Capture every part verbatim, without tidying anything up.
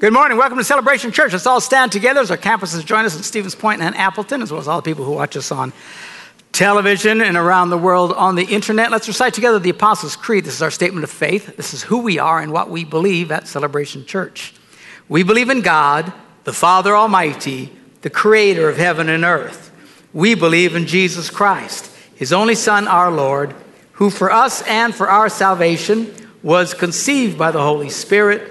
Good morning. Welcome to Celebration Church. Let's all stand together as our campuses join us in Stevens Point and Appleton, as well as all the people who watch us on television and around the world on the internet. Let's recite together the Apostles' Creed. This is our statement of faith. This is who we are and what we believe at Celebration Church. We believe in God, the Father Almighty, the creator of heaven and earth. We believe in Jesus Christ, his only Son, our Lord, who for us and for our salvation was conceived by the Holy Spirit,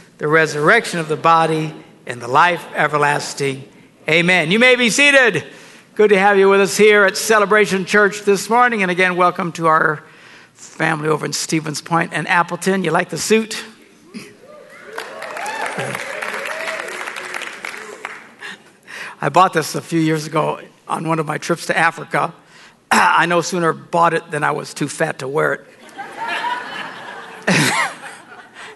the resurrection of the body, and the life everlasting. Amen. You may be seated. Good to have you with us here at Celebration Church this morning. And again, welcome to our family over in Stevens Point and Appleton. You like the suit? I bought this a few years ago on one of my trips to Africa. I no sooner bought it than I was too fat to wear it.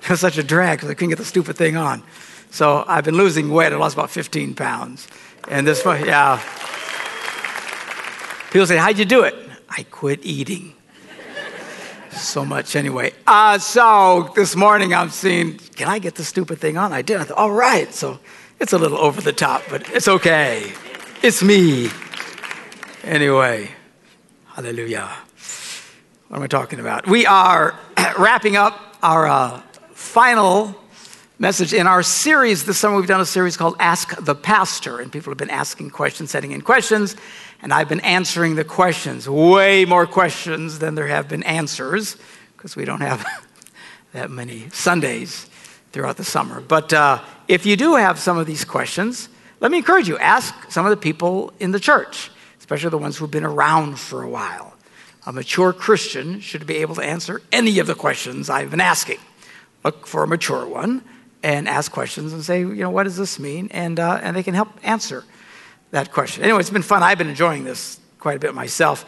It was such a drag because I couldn't get the stupid thing on. So I've been losing weight. I lost about fifteen pounds. And this, yeah. People say, how'd you do it? I quit eating. So much anyway. Uh, so this morning I'm seeing, can I get the stupid thing on? I did. I thought, all right. So it's a little over the top, but it's okay. It's me. Anyway, hallelujah. What am I talking about? We are wrapping up our... Uh, final message in our series. This summer we've done a series called Ask the Pastor, and people have been asking questions, sending in questions, and I've been answering the questions. Way more questions than there have been answers, because we don't have that many Sundays throughout the summer. But uh, if you do have some of these questions, let me encourage you, ask some of the people in the church, especially the ones who've been around for a while. A mature Christian should be able to answer any of the questions I've been asking. Look for a mature one and ask questions and say, you know, what does this mean? And uh, and they can help answer that question. Anyway, it's been fun. I've been enjoying this quite a bit myself.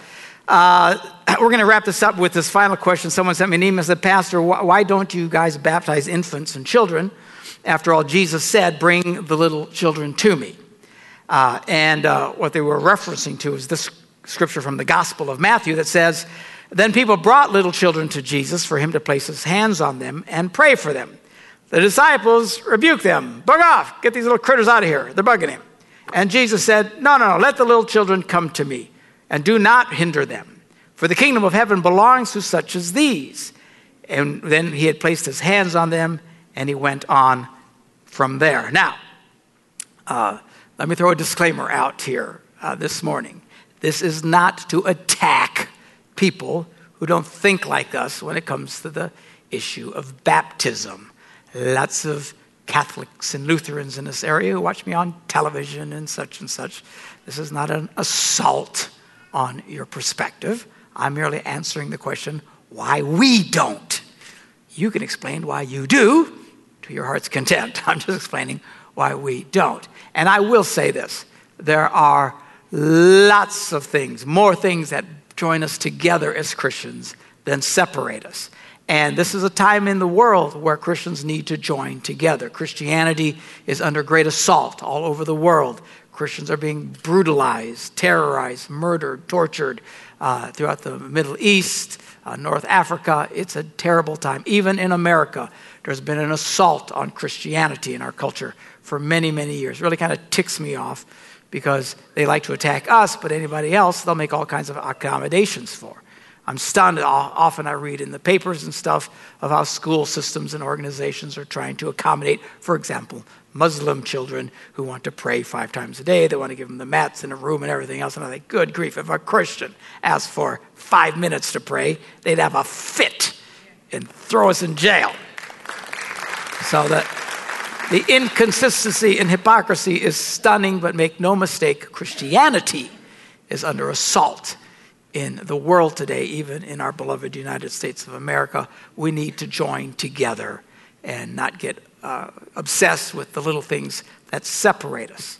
Uh, we're going to wrap this up with this final question. Someone sent me an email and said, Pastor, wh- why don't you guys baptize infants and children? After all, Jesus said, bring the little children to me. Uh, and uh, what they were referencing to is this scripture from the Gospel of Matthew that says, then people brought little children to Jesus for him to place his hands on them and pray for them. The disciples rebuked them. Bug off. Get these little critters out of here. They're bugging him. And Jesus said, no, no, no. Let the little children come to me and do not hinder them. For the kingdom of heaven belongs to such as these. And then he had placed his hands on them and he went on from there. Now, uh, let me throw a disclaimer out here uh, this morning. This is not to attack people who don't think like us when it comes to the issue of baptism. Lots of Catholics and Lutherans in this area who watch me on television and such and such. This is not an assault on your perspective. I'm merely answering the question, why we don't. You can explain why you do to your heart's content. I'm just explaining why we don't. And I will say this, there are lots of things, more things that join us together as Christians than separate us. And this is a time in the world where Christians need to join together. Christianity is under great assault all over the world. Christians are being brutalized, terrorized, murdered, tortured uh, throughout the Middle East, uh, North Africa. It's a terrible time. Even in America, there's been an assault on Christianity in our culture for many, many years. It really kind of ticks me off, because they like to attack us, but anybody else, they'll make all kinds of accommodations for. I'm stunned. Often I read in the papers and stuff of how school systems and organizations are trying to accommodate, for example, Muslim children who want to pray five times a day. They want to give them the mats and a room and everything else. And I think, good grief, if a Christian asked for five minutes to pray, they'd have a fit and throw us in jail. So that... the inconsistency and hypocrisy is stunning, but make no mistake, Christianity is under assault in the world today, even in our beloved United States of America. We need to join together and not get uh, obsessed with the little things that separate us.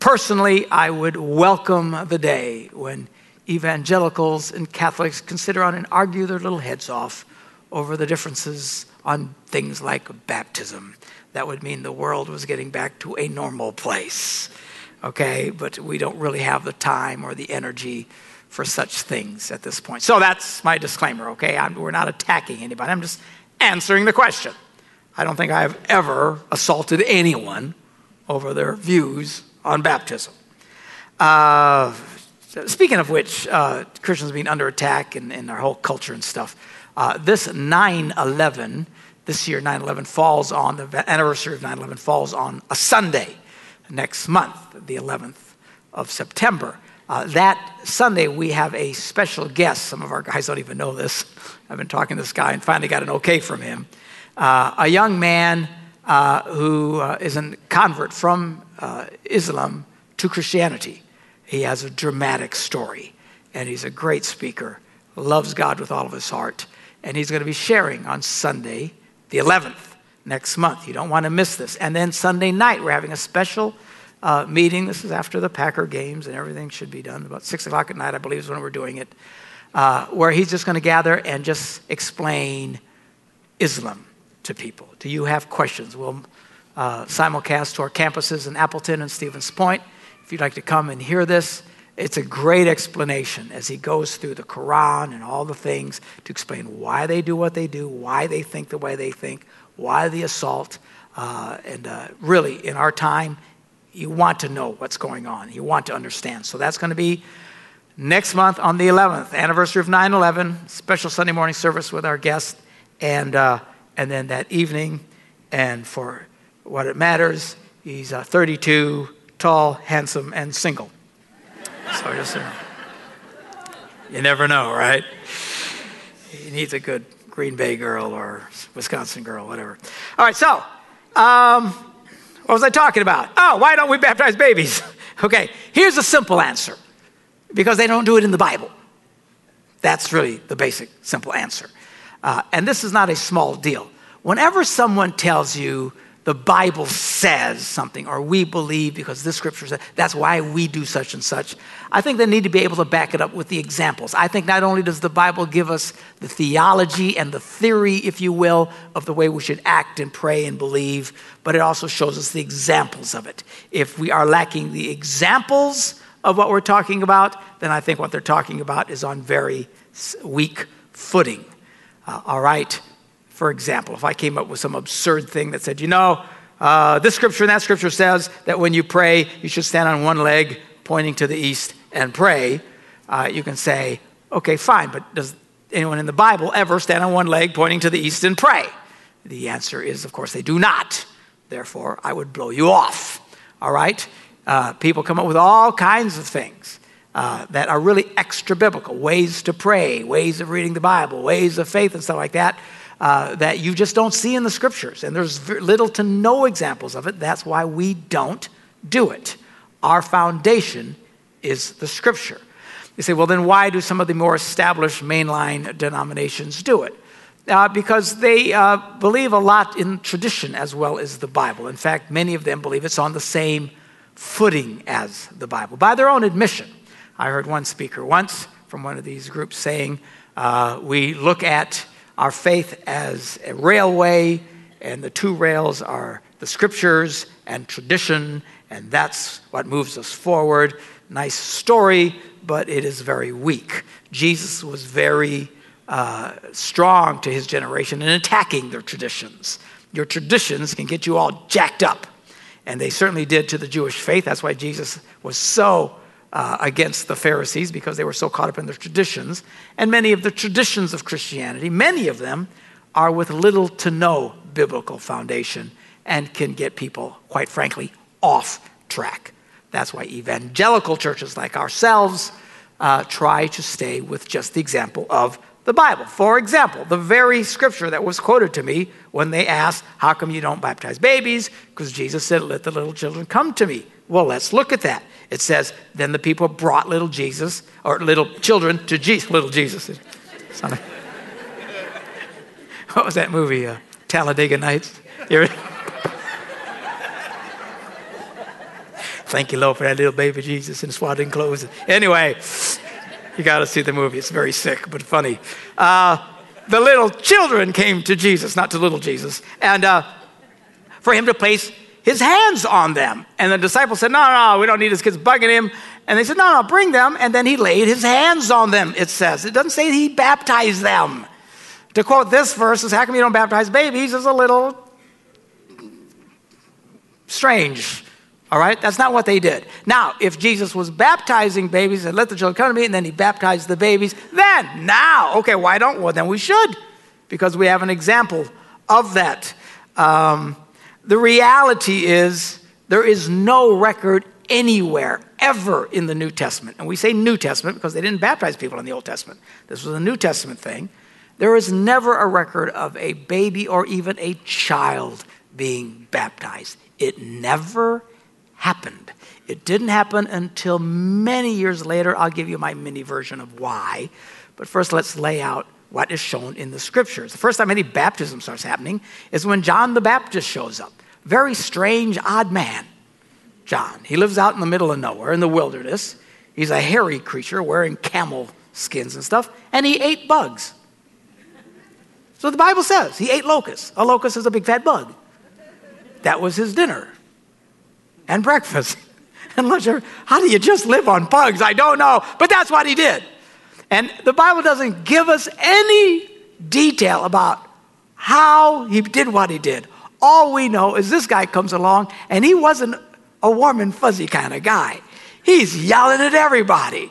Personally, I would welcome the day when evangelicals and Catholics can sit around and argue their little heads off over the differences on things like baptism. That would mean the world was getting back to a normal place, okay? But we don't really have the time or the energy for such things at this point. So that's my disclaimer, okay? I'm, we're not attacking anybody. I'm just answering the question. I don't think I have ever assaulted anyone over their views on baptism. Uh, speaking of which, uh, Christians being under attack and, and our whole culture and stuff, uh, this nine eleven This year, nine eleven falls on, the anniversary of nine eleven falls on a Sunday next month, the eleventh of September. Uh, that Sunday, we have a special guest. Some of our guys don't even know this. I've been talking to this guy and finally got an okay from him. Uh, a young man uh, who uh, is a convert from uh, Islam to Christianity. He has a dramatic story, and he's a great speaker, loves God with all of his heart, and he's going to be sharing on Sunday, the eleventh, next month. You don't want to miss this. And then Sunday night, we're having a special uh, meeting. This is after the Packer games and everything should be done. About six o'clock at night, I believe, is when we're doing it, uh, where he's just going to gather and just explain Islam to people. Do you have questions? We'll uh, simulcast to our campuses in Appleton and Stevens Point. If you'd like to come and hear this, it's a great explanation as he goes through the Quran and all the things to explain why they do what they do, why they think the way they think, why the assault. Uh, and uh, really, in our time, you want to know what's going on. You want to understand. So that's going to be next month on the eleventh, anniversary of nine eleven, special Sunday morning service with our guest, and, uh, and then that evening. And for what it matters, he's uh, thirty-two, tall, handsome, and single. So just, you never know, right? He needs a good Green Bay girl or Wisconsin girl, whatever. All right, so um, what was I talking about? Oh, why don't we baptize babies? Okay, here's a simple answer. Because they don't do it in the Bible. That's really the basic, simple answer. Uh, and this is not a small deal. Whenever someone tells you the Bible says something, or we believe because this scripture says, that's why we do such and such, I think they need to be able to back it up with the examples. I think not only does the Bible give us the theology and the theory, if you will, of the way we should act and pray and believe, but it also shows us the examples of it. If we are lacking the examples of what we're talking about, then I think what they're talking about is on very weak footing. Uh, all right. For example, if I came up with some absurd thing that said, you know, uh, this scripture and that scripture says that when you pray, you should stand on one leg pointing to the east and pray, uh, you can say, okay, fine, but does anyone in the Bible ever stand on one leg pointing to the east and pray? The answer is, of course, they do not. Therefore, I would blow you off, all right? Uh, people come up with all kinds of things uh, that are really extra-biblical, ways to pray, ways of reading the Bible, ways of faith and stuff like that. Uh, that you just don't see in the scriptures. And there's little to no examples of it. That's why we don't do it. Our foundation is the scripture. You say, well, then why do some of the more established mainline denominations do it? Uh, because they uh, believe a lot in tradition as well as the Bible. In fact, many of them believe it's on the same footing as the Bible, by their own admission. I heard one speaker once from one of these groups saying, uh, we look at our faith as a railway, and the two rails are the scriptures and tradition, and that's what moves us forward. Nice story, but it is very weak. Jesus was very uh, strong to his generation in attacking their traditions. Your traditions can get you all jacked up, and they certainly did to the Jewish faith. That's why Jesus was so Uh, against the Pharisees, because they were so caught up in their traditions. And many of the traditions of Christianity, many of them are with little to no biblical foundation and can get people, quite frankly, off track. That's why evangelical churches like ourselves uh, try to stay with just the example of the Bible. For example, the very scripture that was quoted to me when they asked, how come you don't baptize babies? Because Jesus said, let the little children come to me. Well, let's look at that. It says, then the people brought little Jesus, or little children to Jesus. Little Jesus. What was that movie, uh, Talladega Nights? Thank you, Lord, for that little baby Jesus in swaddling clothes. Anyway, you got to see the movie. It's very sick, but funny. Uh, the little children came to Jesus, not to little Jesus, and uh, for him to place his hands on them. And the disciples said, no, no, we don't need his kids bugging him. And they said, no, no, bring them. And then he laid his hands on them, it says. It doesn't say he baptized them. To quote this verse is, how come you don't baptize babies? Is a little strange. All right? That's not what they did. Now, if Jesus was baptizing babies and let the children come to me, and then he baptized the babies, then, now, okay, why don't we? Well, then we should, because we have an example of that. Um, the reality is there is no record anywhere, ever in the New Testament. And we say New Testament because they didn't baptize people in the Old Testament. This was a New Testament thing. There is never a record of a baby or even a child being baptized. It never happened. It didn't happen until many years later. I'll give you my mini version of why. But first, let's lay out what is shown in the scriptures. The first time any baptism starts happening is when John the Baptist shows up. Very strange, odd man, John. He lives out in the middle of nowhere in the wilderness. He's a hairy creature wearing camel skins and stuff, and he ate bugs. So the Bible says he ate locusts. A locust is a big fat bug. That was his dinner and breakfast and lunch. How do you just live on bugs? I don't know, but that's what he did. And the Bible doesn't give us any detail about how he did what he did. All we know is this guy comes along, and he wasn't a warm and fuzzy kind of guy. He's yelling at everybody.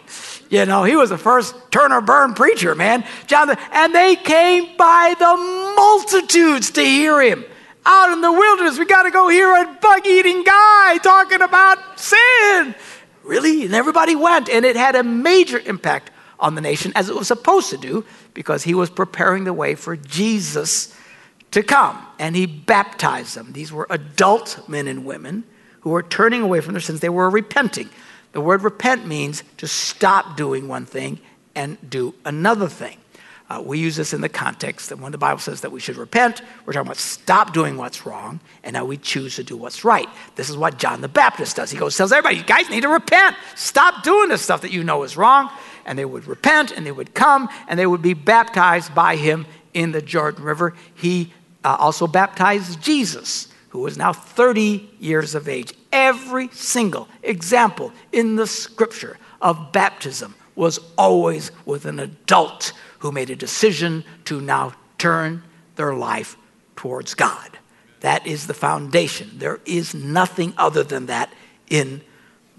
You know, he was the first turn or burn preacher, man. John the, and they came by the multitudes to hear him. Out in the wilderness, we got to go hear a bug-eating guy talking about sin. Really? And everybody went, and it had a major impact on the nation, as it was supposed to do, because he was preparing the way for Jesus to come. And he baptized them. These were adult men and women who were turning away from their sins. They were repenting. The word repent means to stop doing one thing and do another thing. Uh, we use this in the context that when the Bible says that we should repent, we're talking about stop doing what's wrong, and now we choose to do what's right. This is what John the Baptist does. He goes, tells everybody, you guys need to repent. Stop doing this stuff that you know is wrong. And they would repent, and they would come, and they would be baptized by him in the Jordan River. He uh, also baptized Jesus, who was now thirty years of age. Every single example in the scripture of baptism was always with an adult who made a decision to now turn their life towards God. That is the foundation. There is nothing other than that in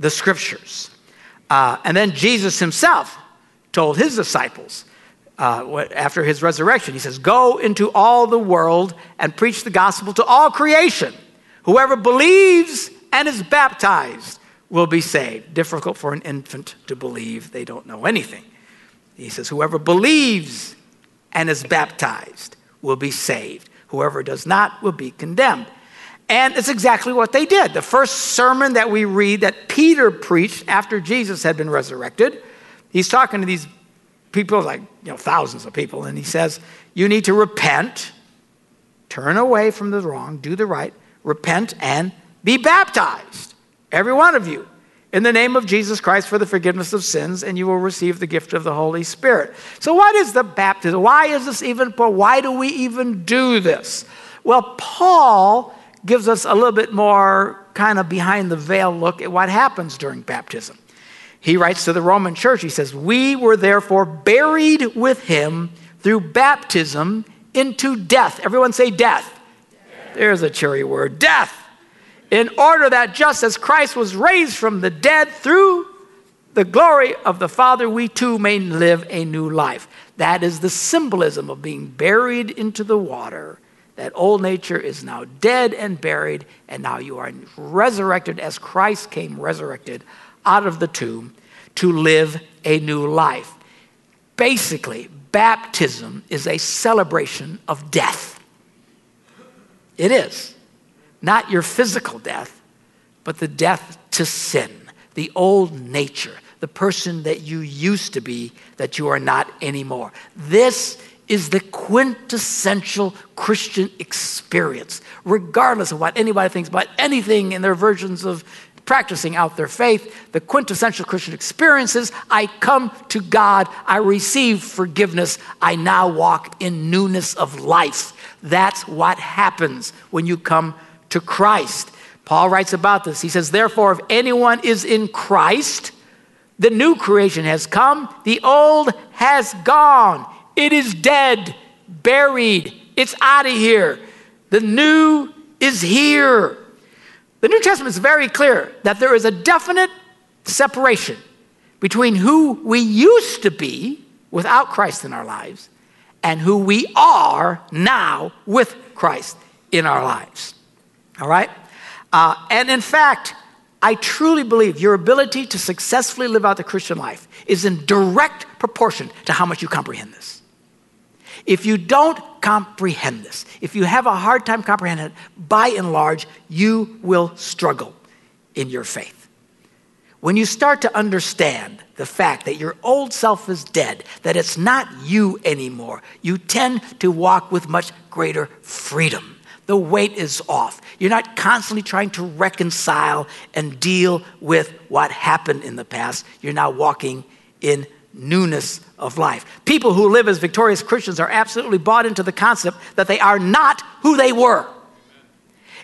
the scriptures. Uh, and then Jesus himself told his disciples uh, after his resurrection, he says, go into all the world and preach the gospel to all creation. Whoever believes and is baptized will be saved. Difficult for an infant to believe. They don't know anything. He says, whoever believes and is baptized will be saved. Whoever does not will be condemned. And it's exactly what they did. The first sermon that we read that Peter preached after Jesus had been resurrected, he's talking to these people, like, you know, thousands of people, and he says, you need to repent, turn away from the wrong, do the right, repent and be baptized, every one of you, in the name of Jesus Christ for the forgiveness of sins, and you will receive the gift of the Holy Spirit. So what is the baptism? Why is this even, why do we even do this? Well, Paul gives us a little bit more kind of behind the veil look at what happens during baptism. He writes to the Roman church, he says, we were therefore buried with him through baptism into death. Everyone say death. Death. There's a cheery word, death. In order that just as Christ was raised from the dead through the glory of the Father, we too may live a new life. That is the symbolism of being buried into the water. That old nature is now dead and buried, and now you are resurrected as Christ came resurrected out of the tomb to live a new life. Basically, baptism is a celebration of death. It is. Not your physical death, but the death to sin, the old nature, the person that you used to be that you are not anymore. This is the quintessential Christian experience, regardless of what anybody thinks about anything in their versions of practicing out their faith, the quintessential Christian experiences. I come to God, I receive forgiveness, I now walk in newness of life. That's what happens when you come to Christ. Paul writes about this. He says, therefore, if anyone is in Christ, the new creation has come, the old has gone. It is dead, buried, it's out of here. The new is here. The New Testament is very clear that there is a definite separation between who we used to be without Christ in our lives and who we are now with Christ in our lives. All right? Uh, and in fact, I truly believe your ability to successfully live out the Christian life is in direct proportion to how much you comprehend this. If you don't comprehend this, if you have a hard time comprehending it, by and large, you will struggle in your faith. When you start to understand the fact that your old self is dead, that it's not you anymore, you tend to walk with much greater freedom. The weight is off. You're not constantly trying to reconcile and deal with what happened in the past. You're now walking in newness of life. People who live as victorious Christians are absolutely bought into the concept that they are not who they were.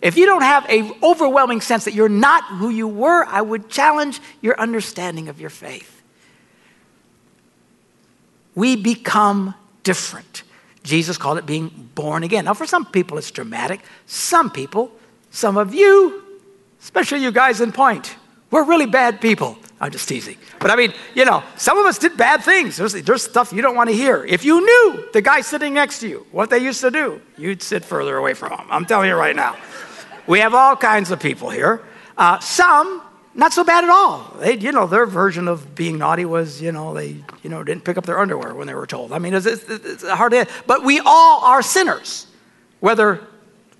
If you don't have an overwhelming sense that you're not who you were, I would challenge your understanding of your faith. We become different. Jesus called it being born again. Now, for some people, it's dramatic. Some people, some of you, especially you guys in Point, we're really bad people. I'm just teasing. But I mean, you know, some of us did bad things. There's, there's stuff you don't want to hear. If you knew the guy sitting next to you, what they used to do, you'd sit further away from him. I'm telling you right now. We have all kinds of people here. Uh, some, not so bad at all. They, you know, their version of being naughty was, you know, they, you know, didn't pick up their underwear when they were told. I mean, it's, it's, it's hard to, but we all are sinners, whether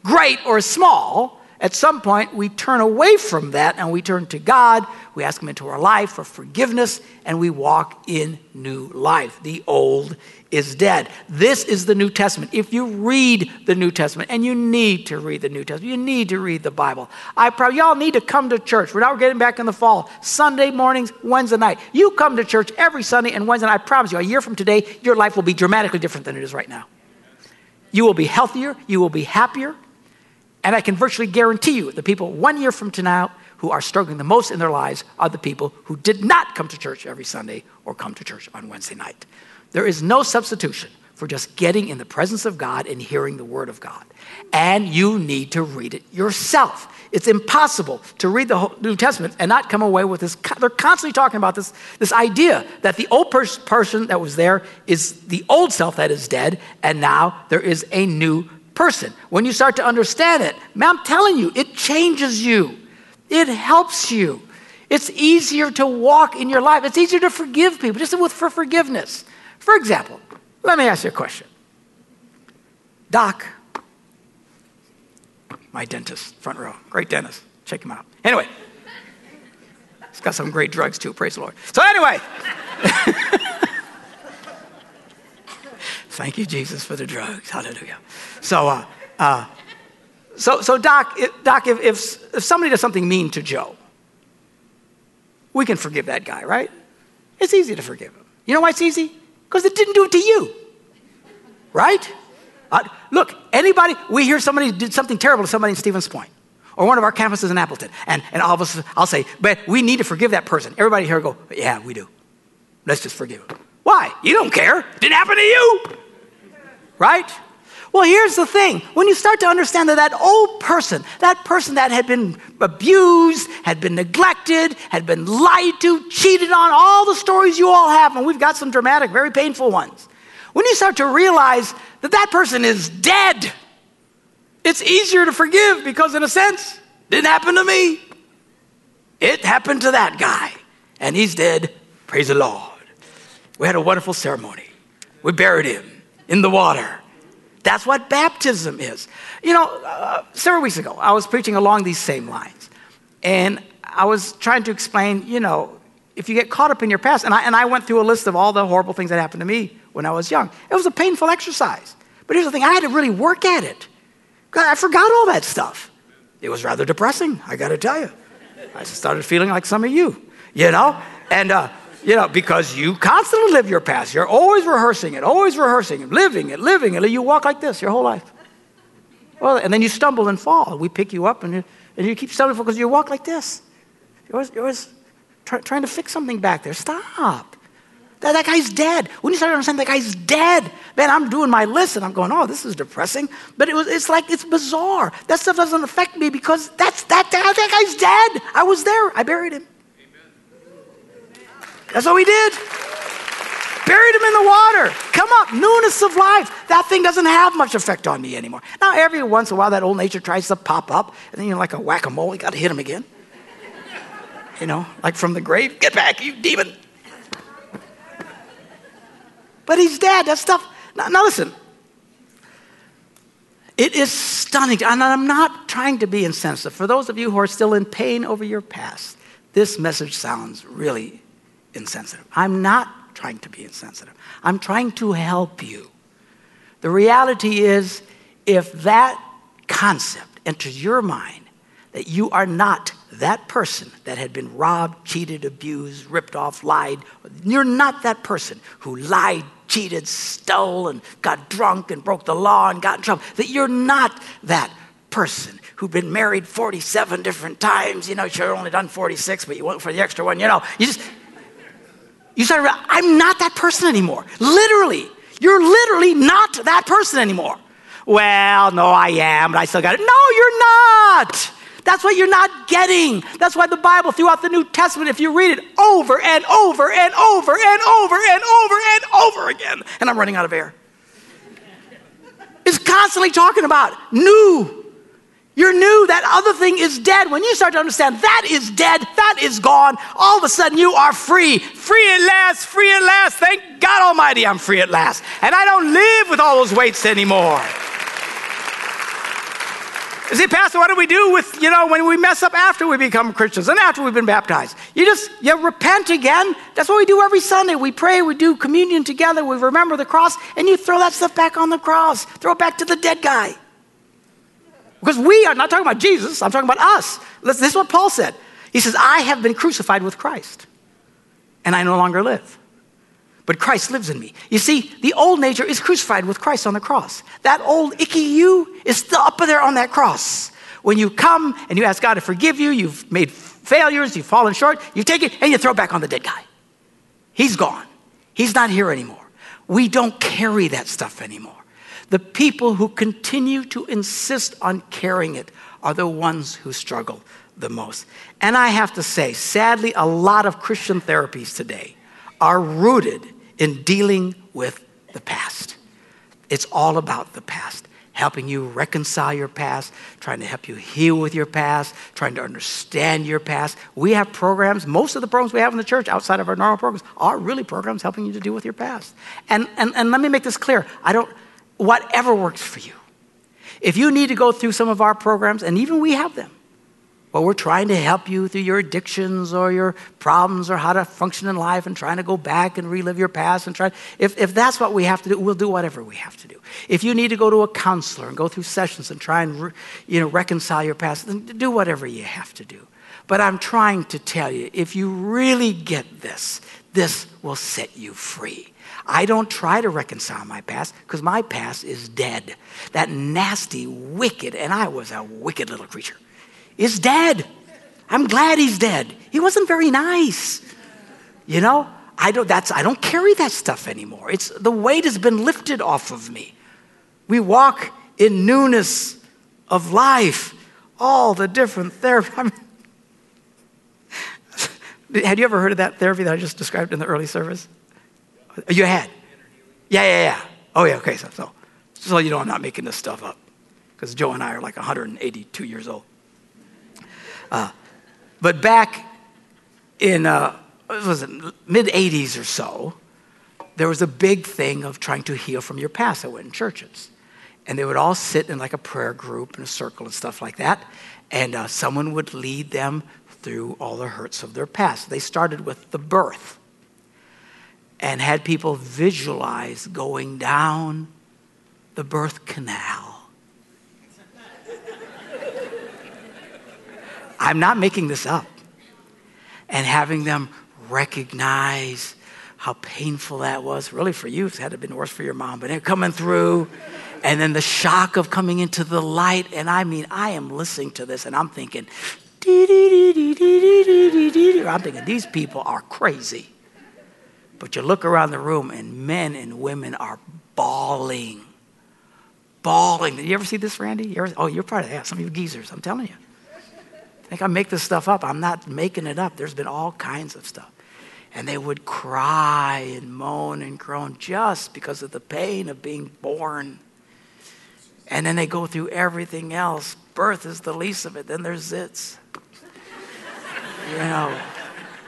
great or small. At some point, we turn away from that and we turn to God. We ask him into our life for forgiveness and we walk in new life. The old is dead. This is the New Testament. If you read the New Testament, and you need to read the New Testament, you need to read the Bible. I probably, y'all need to come to church. We're now getting back in the fall. Sunday mornings, Wednesday night. You come to church every Sunday and Wednesday night. I promise you, a year from today, your life will be dramatically different than it is right now. You will be healthier. You will be happier. And I can virtually guarantee you the people one year from now who are struggling the most in their lives are the people who did not come to church every Sunday or come to church on Wednesday night. There is no substitution for just getting in the presence of God and hearing the word of God. And you need to read it yourself. It's impossible to read the New Testament and not come away with this. They're constantly talking about this, this idea that the old pers- person that was there is the old self that is dead, and now there is a new person. When you start to understand it, I'm telling you, it changes you. It helps you. It's easier to walk in your life. It's easier to forgive people, just with for forgiveness. For example, let me ask you a question. Doc, my dentist, front row, great dentist. Check him out. Anyway, he's got some great drugs too, praise the Lord. So anyway, thank you, Jesus, for the drugs. Hallelujah. So, uh, uh, so, so, Doc, if, Doc, if, if if somebody does something mean to Joe, we can forgive that guy, right? It's easy to forgive him. You know why it's easy? Because it didn't do it to you, right? Uh, look, anybody, we hear somebody did something terrible to somebody in Stevens Point or one of our campuses in Appleton, and and all of us, I'll say, but we need to forgive that person. Everybody here will go, yeah, we do. Let's just forgive him. Why? You don't care. It didn't happen to you. Right? Well, here's the thing. When you start to understand that that old person, that person that had been abused, had been neglected, had been lied to, cheated on, all the stories you all have, and we've got some dramatic, very painful ones. When you start to realize that that person is dead, it's easier to forgive because, in a sense, it didn't happen to me. It happened to that guy, and he's dead. Praise the Lord. We had a wonderful ceremony. We buried him in the water. That's what baptism is. You know, uh, several weeks ago, I was preaching along these same lines. And I was trying to explain, you know, if you get caught up in your past, and I, and I went through a list of all the horrible things that happened to me when I was young. It was a painful exercise. But here's the thing, I had to really work at it. God, I forgot all that stuff. It was rather depressing, I got to tell you. I started feeling like some of you, you know? And, uh, you know, because you constantly live your past. You're always rehearsing it, always rehearsing it, living it, living it. You walk like this your whole life. Well, and then you stumble and fall. We pick you up, and you, and you keep stumbling because you walk like this. You're always, you're always try, trying to fix something back there. Stop. That, that guy's dead. When you start to understand that guy's dead, man, I'm doing my list, and I'm going, oh, this is depressing. But it was, it's like, it's bizarre. That stuff doesn't affect me because that's that, that, that guy's dead. I was there. I buried him. Amen. That's what we did. Buried him in the water. Come up, newness of life. That thing doesn't have much effect on me anymore. Now, every once in a while, that old nature tries to pop up, and then you're like a whack-a-mole. You got to hit him again. You know, like from the grave, get back, you demon. But he's dead. That stuff. Now, now listen. It is stunning. And I'm not trying to be insensitive. For those of you who are still in pain over your past, this message sounds really insensitive. I'm not trying to be insensitive. I'm trying to help you. The reality is, if that concept enters your mind, that you are not that person that had been robbed, cheated, abused, ripped off, lied. You're not that person who lied, cheated, stole, and got drunk and broke the law and got in trouble. That you're not that person who'd been married forty-seven different times. You know, you're only done forty-six, but you went for the extra one. You know, you just, you start, I'm not that person anymore. Literally, you're literally not that person anymore. Well, no, I am, but I still got it. No, you're not. That's what you're not getting. That's why the Bible throughout the New Testament, if you read it over and over and over and over and over and over again, and I'm running out of air, it's constantly talking about new. You're new. That other thing is dead. When you start to understand that is dead, that is gone, all of a sudden you are free. Free at last, free at last. Thank God Almighty, I'm free at last. And I don't live with all those weights anymore. You see, Pastor, what do we do with, you know, when we mess up after we become Christians and after we've been baptized? You just, you repent again. That's what we do every Sunday. We pray, we do communion together, we remember the cross, and you throw that stuff back on the cross. Throw it back to the dead guy. Because we are not talking about Jesus, I'm talking about us. This is what Paul said. He says, I have been crucified with Christ, and I no longer live. But Christ lives in me. You see, the old nature is crucified with Christ on the cross. That old icky you is still up there on that cross. When you come and you ask God to forgive you, you've made failures, you've fallen short, you take it and you throw it back on the dead guy. He's gone. He's not here anymore. We don't carry that stuff anymore. The people who continue to insist on carrying it are the ones who struggle the most. And I have to say, sadly, a lot of Christian therapies today are rooted in dealing with the past. It's all about the past, helping you reconcile your past, trying to help you heal with your past, trying to understand your past. We have programs, most of the programs we have in the church outside of our normal programs are really programs helping you to deal with your past. And, and, and let me make this clear. I don't, whatever works for you. If you need to go through some of our programs, and even we have them, well, we're trying to help you through your addictions or your problems or how to function in life and trying to go back and relive your past and try. If, if that's what we have to do, we'll do whatever we have to do. If you need to go to a counselor and go through sessions and try and re, you know, reconcile your past, then do whatever you have to do. But I'm trying to tell you, if you really get this, this will set you free. I don't try to reconcile my past because my past is dead. That nasty, wicked, and I was a wicked little creature. Is dead. I'm glad he's dead. He wasn't very nice. You know, I don't, that's, I don't carry that stuff anymore. It's, the weight has been lifted off of me. We walk in newness of life. All the different therapy. I mean, had you ever heard of that therapy that I just described in the early service? You had? Yeah, yeah, yeah. Oh, yeah, okay. So, so, so you know I'm not making this stuff up because Joe and I are like one hundred eighty-two years old. Uh, but back in, uh, what was it, mid-eighties or so, there was a big thing of trying to heal from your past. I went in churches. And they would all sit in like a prayer group and a circle and stuff like that. And uh, someone would lead them through all the hurts of their past. They started with the birth and had people visualize going down the birth canal. I'm not making this up. And having them recognize how painful that was, really for you, it had to have been worse for your mom, but coming through, and then the shock of coming into the light. And I mean, I am listening to this and I'm thinking, I'm thinking these people are crazy. But you look around the room and men and women are bawling, bawling. Did you ever see this, Randy? You ever, oh, you're probably, yeah, some of you geezers, I'm telling you. I think I make this stuff up. I'm not making it up. There's been all kinds of stuff. And they would cry and moan and groan just because of the pain of being born. And then they go through everything else. Birth is the least of it. Then there's zits. You know,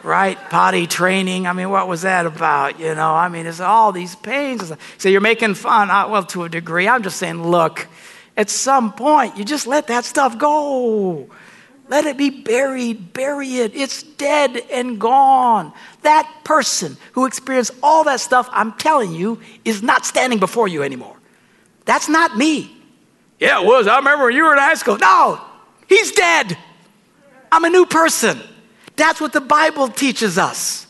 right? Potty training. I mean, what was that about? You know, I mean, it's all these pains. So you're making fun. I, well, to a degree, I'm just saying, look, at some point, you just let that stuff go. Let it be buried, bury it. It's dead and gone. That person who experienced all that stuff, I'm telling you, is not standing before you anymore. That's not me. Yeah, it was. I remember when you were in high school. No, he's dead. I'm a new person. That's what the Bible teaches us.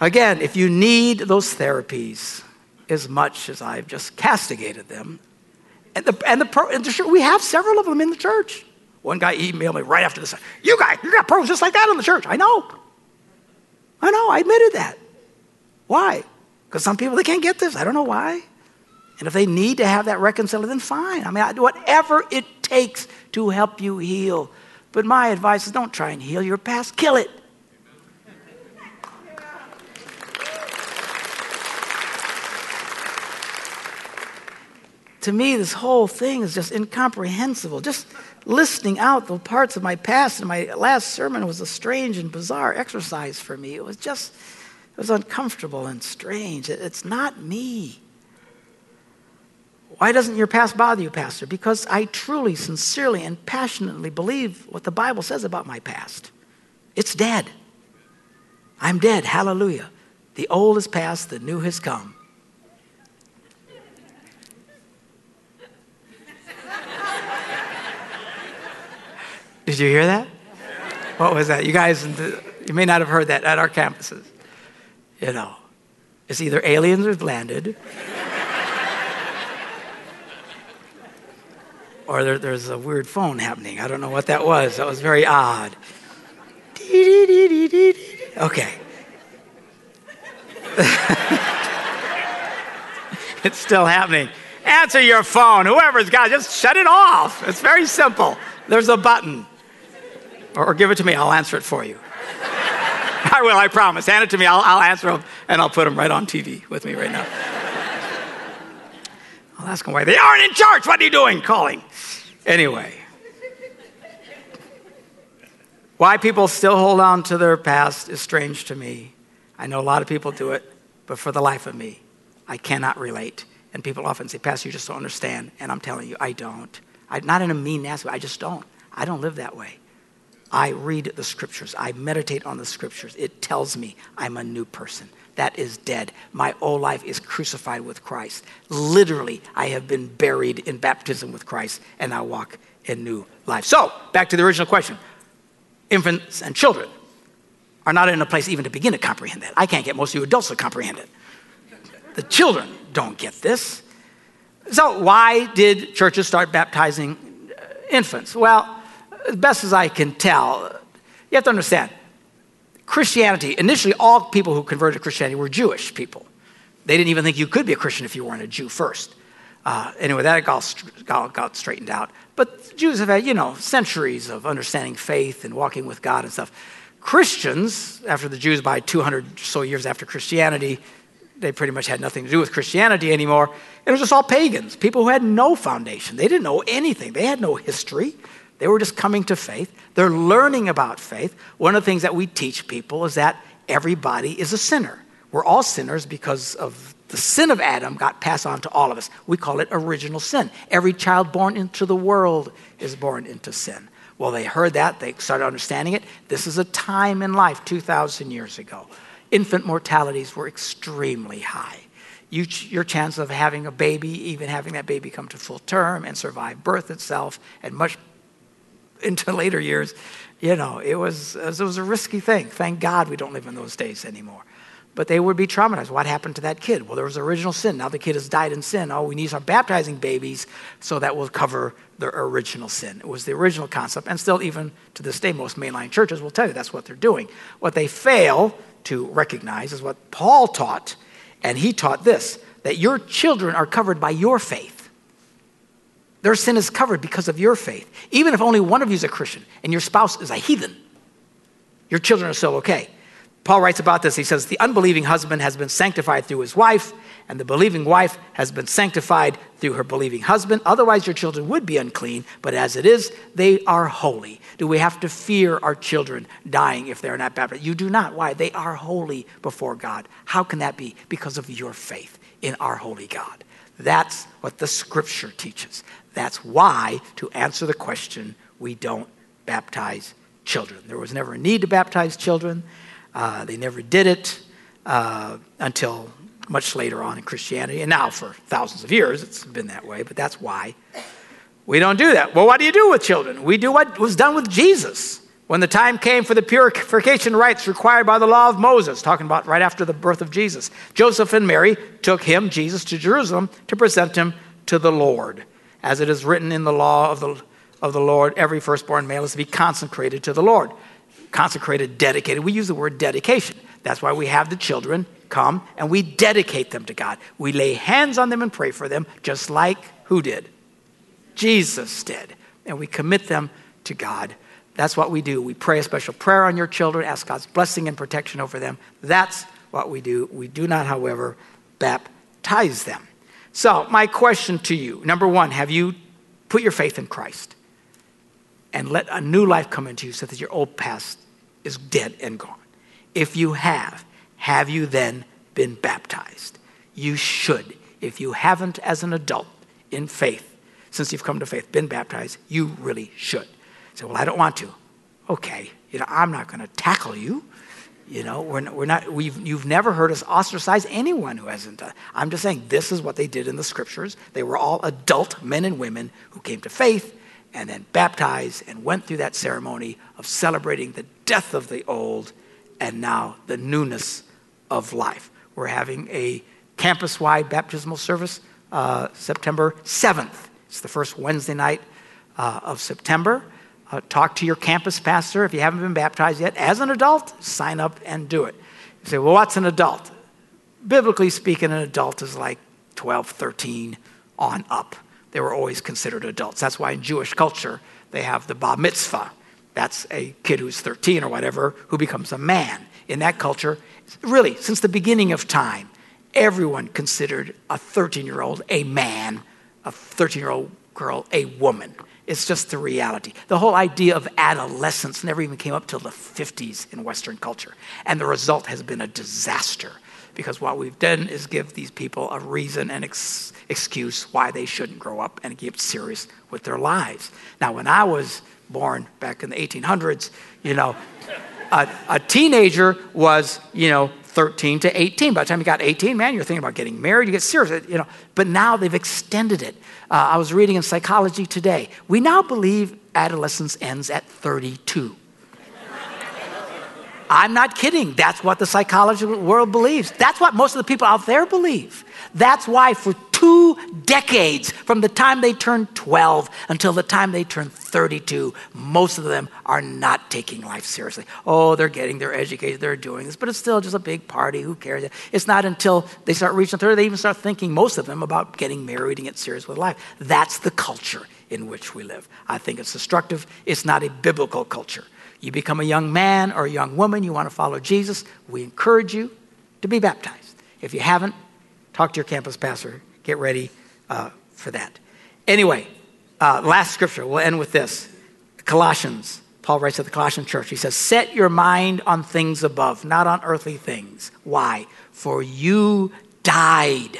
Again, if you need those therapies as much as I've just castigated them, and the, and the, pro, and the we have several of them in the church. One guy emailed me right after this. You guys, you got problems just like that in the church. I know. I know. I admitted that. Why? Because some people, they can't get this. I don't know why. And if they need to have that reconciled, then fine. I mean, I, whatever it takes to help you heal. But my advice is don't try and heal your past. Kill it. To me, this whole thing is just incomprehensible. Just listening out the parts of my past in my last sermon was a strange and bizarre exercise for me. It was just, it was uncomfortable and strange. It, it's not me. Why doesn't your past bother you, Pastor? Because I truly, sincerely, and passionately believe what the Bible says about my past. It's dead. I'm dead. Hallelujah. The old is past, the new has come. Did you hear that? What was that? You guys, you may not have heard that at our campuses. You know, it's either aliens have landed, or there, there's a weird phone happening. I don't know what that was. That was very odd. Okay. It's still happening. Answer your phone. Whoever's got it, just shut it off. It's very simple. There's a button. Or, or give it to me. I'll answer it for you. I will, I promise. Hand it to me. I'll, I'll answer them, and I'll put them right on T V with me right now. I'll ask them why they aren't in church. What are you doing calling? Anyway. Why people still hold on to their past is strange to me. I know a lot of people do it, but for the life of me, I cannot relate. And people often say, Pastor, you just don't understand. And I'm telling you, I don't. I'm not in a mean, nasty way. I just don't. I don't live that way. I read the scriptures. I meditate on the scriptures. It tells me I'm a new person. That is dead. My old life is crucified with Christ. Literally, I have been buried in baptism with Christ, and I walk in new life. So, back to the original question. Infants and children are not in a place even to begin to comprehend that. I can't get most of you adults to comprehend it. The children don't get this. So why did churches start baptizing infants? Well, as best as I can tell, you have to understand, Christianity, initially all people who converted to Christianity were Jewish people. They didn't even think you could be a Christian if you weren't a Jew first. Uh, anyway, that got, got, got straightened out. But Jews have had, you know, centuries of understanding faith and walking with God and stuff. Christians, after the Jews by two hundred or so years after Christianity, they pretty much had nothing to do with Christianity anymore. It was just all pagans, people who had no foundation. They didn't know anything. They had no history. They were just coming to faith. They're learning about faith. One of the things that we teach people is that everybody is a sinner. We're all sinners because of the sin of Adam got passed on to all of us. We call it original sin. Every child born into the world is born into sin. Well, they heard that. They started understanding it. This is a time in life two thousand years ago. Infant mortalities were extremely high. You, your chance of having a baby, even having that baby come to full term and survive birth itself, and much into later years, you know, it was, it was a risky thing. Thank God we don't live in those days anymore. But they would be traumatized. What happened to that kid? Well, there was original sin. Now the kid has died in sin. Oh, we need to start baptizing babies so that will cover their original sin. It was the original concept. And still, even to this day, most mainline churches will tell you that's what they're doing. What they fail to recognize is what Paul taught. And he taught this, that your children are covered by your faith. Their sin is covered because of your faith. Even if only one of you is a Christian and your spouse is a heathen, your children are still okay. Paul writes about this. He says, the unbelieving husband has been sanctified through his wife, and the believing wife has been sanctified through her believing husband. Otherwise, your children would be unclean, but as it is, they are holy. Do we have to fear our children dying if they are not baptized? You do not. Why? They are holy before God. How can that be? Because of your faith in our holy God. That's what the scripture teaches. That's why, to answer the question, we don't baptize children. There was never a need to baptize children. Uh, they never did it uh, until much later on in Christianity. And now for thousands of years, it's been that way, but that's why we don't do that. Well, what do you do with children? We do what was done with Jesus when the time came for the purification rites required by the law of Moses, talking about right after the birth of Jesus. Joseph and Mary took him, Jesus, to Jerusalem to present him to the Lord. As it is written in the law of the, of the Lord, every firstborn male is to be consecrated to the Lord. Consecrated, dedicated. We use the word dedication. That's why we have the children come and we dedicate them to God. We lay hands on them and pray for them, just like who did? Jesus did. And we commit them to God. That's what we do. We pray a special prayer on your children, ask God's blessing and protection over them. That's what we do. We do not, however, baptize them. So my question to you, number one, have you put your faith in Christ and let a new life come into you so that your old past is dead and gone? If you have, have you then been baptized? You should. If you haven't as an adult in faith, since you've come to faith, been baptized, you really should. Say, well, I don't want to. Okay, you know, I'm not going to tackle you. You know, we're not, we're not, we've, you've never heard us ostracize anyone who hasn't done it. I'm just saying this is what they did in the scriptures. They were all adult men and women who came to faith and then baptized and went through that ceremony of celebrating the death of the old and now the newness of life. We're having a campus-wide baptismal service uh, September seventh. It's the first Wednesday night uh, of September. Uh, talk to your campus pastor. If you haven't been baptized yet, as an adult, sign up and do it. You say, well, what's an adult? Biblically speaking, an adult is like twelve, thirteen on up. They were always considered adults. That's why in Jewish culture, they have the bar mitzvah. That's a kid who's thirteen or whatever who becomes a man. In that culture, really, since the beginning of time, everyone considered a thirteen-year-old a man, a thirteen-year-old girl a woman. It's just the reality. The whole idea of adolescence never even came up till the fifties in Western culture. And the result has been a disaster because what we've done is give these people a reason and ex- excuse why they shouldn't grow up and get serious with their lives. Now, when I was born back in the eighteen hundreds, you know, a, a teenager was, you know, thirteen to eighteen. By the time you got eighteen, man, you're thinking about getting married, you get serious, you know. But now they've extended it. Uh, I was reading in Psychology Today. We now believe adolescence ends at thirty-two. I'm not kidding. That's what the psychology world believes. That's what most of the people out there believe. That's why for two decades, from the time they turn twelve until the time they turn thirty-two, most of them are not taking life seriously. Oh, they're getting, they're educated, they're doing this, but it's still just a big party. Who cares? It's not until they start reaching thirty, they even start thinking, most of them, about getting married and get serious with life. That's the culture in which we live. I think it's destructive. It's not a biblical culture. You become a young man or a young woman, you want to follow Jesus, we encourage you to be baptized. If you haven't, talk to your campus pastor. Get ready uh, for that. Anyway, uh, last scripture. We'll end with this. Colossians. Paul writes to the Colossian church. He says, set your mind on things above, not on earthly things. Why? For you died.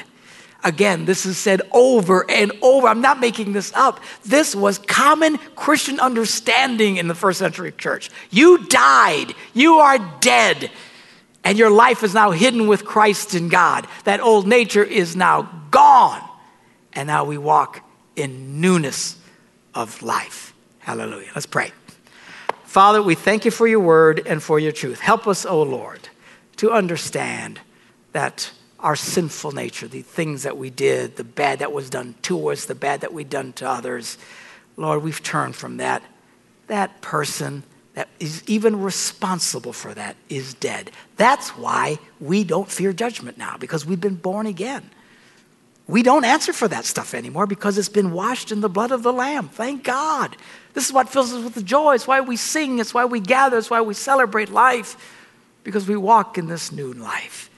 Again, this is said over and over. I'm not making this up. This was common Christian understanding in the first century church. You died. You are dead. And your life is now hidden with Christ in God. That old nature is now gone. And now we walk in newness of life. Hallelujah. Let's pray. Father, we thank you for your word and for your truth. Help us, O Lord, to understand that our sinful nature, the things that we did, the bad that was done to us, the bad that we done to others, Lord, we've turned from that. That person that is even responsible for that is dead. That's why we don't fear judgment now, because we've been born again. We don't answer for that stuff anymore because it's been washed in the blood of the Lamb. Thank God. This is what fills us with joy. It's why we sing. It's why we gather. It's why we celebrate life, because we walk in this new life.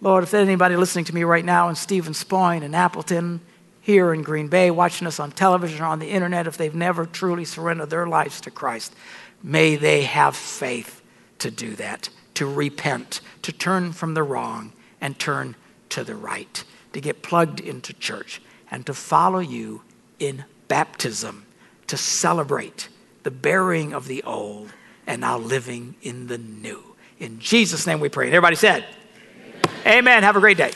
Lord, if there's anybody listening to me right now in Stevens Point and Appleton, here in Green Bay, watching us on television or on the internet, if they've never truly surrendered their lives to Christ, may they have faith to do that, to repent, to turn from the wrong and turn to the right, to get plugged into church and to follow you in baptism, to celebrate the burying of the old and now living in the new. In Jesus' name we pray. And everybody said, amen. Amen. Have a great day.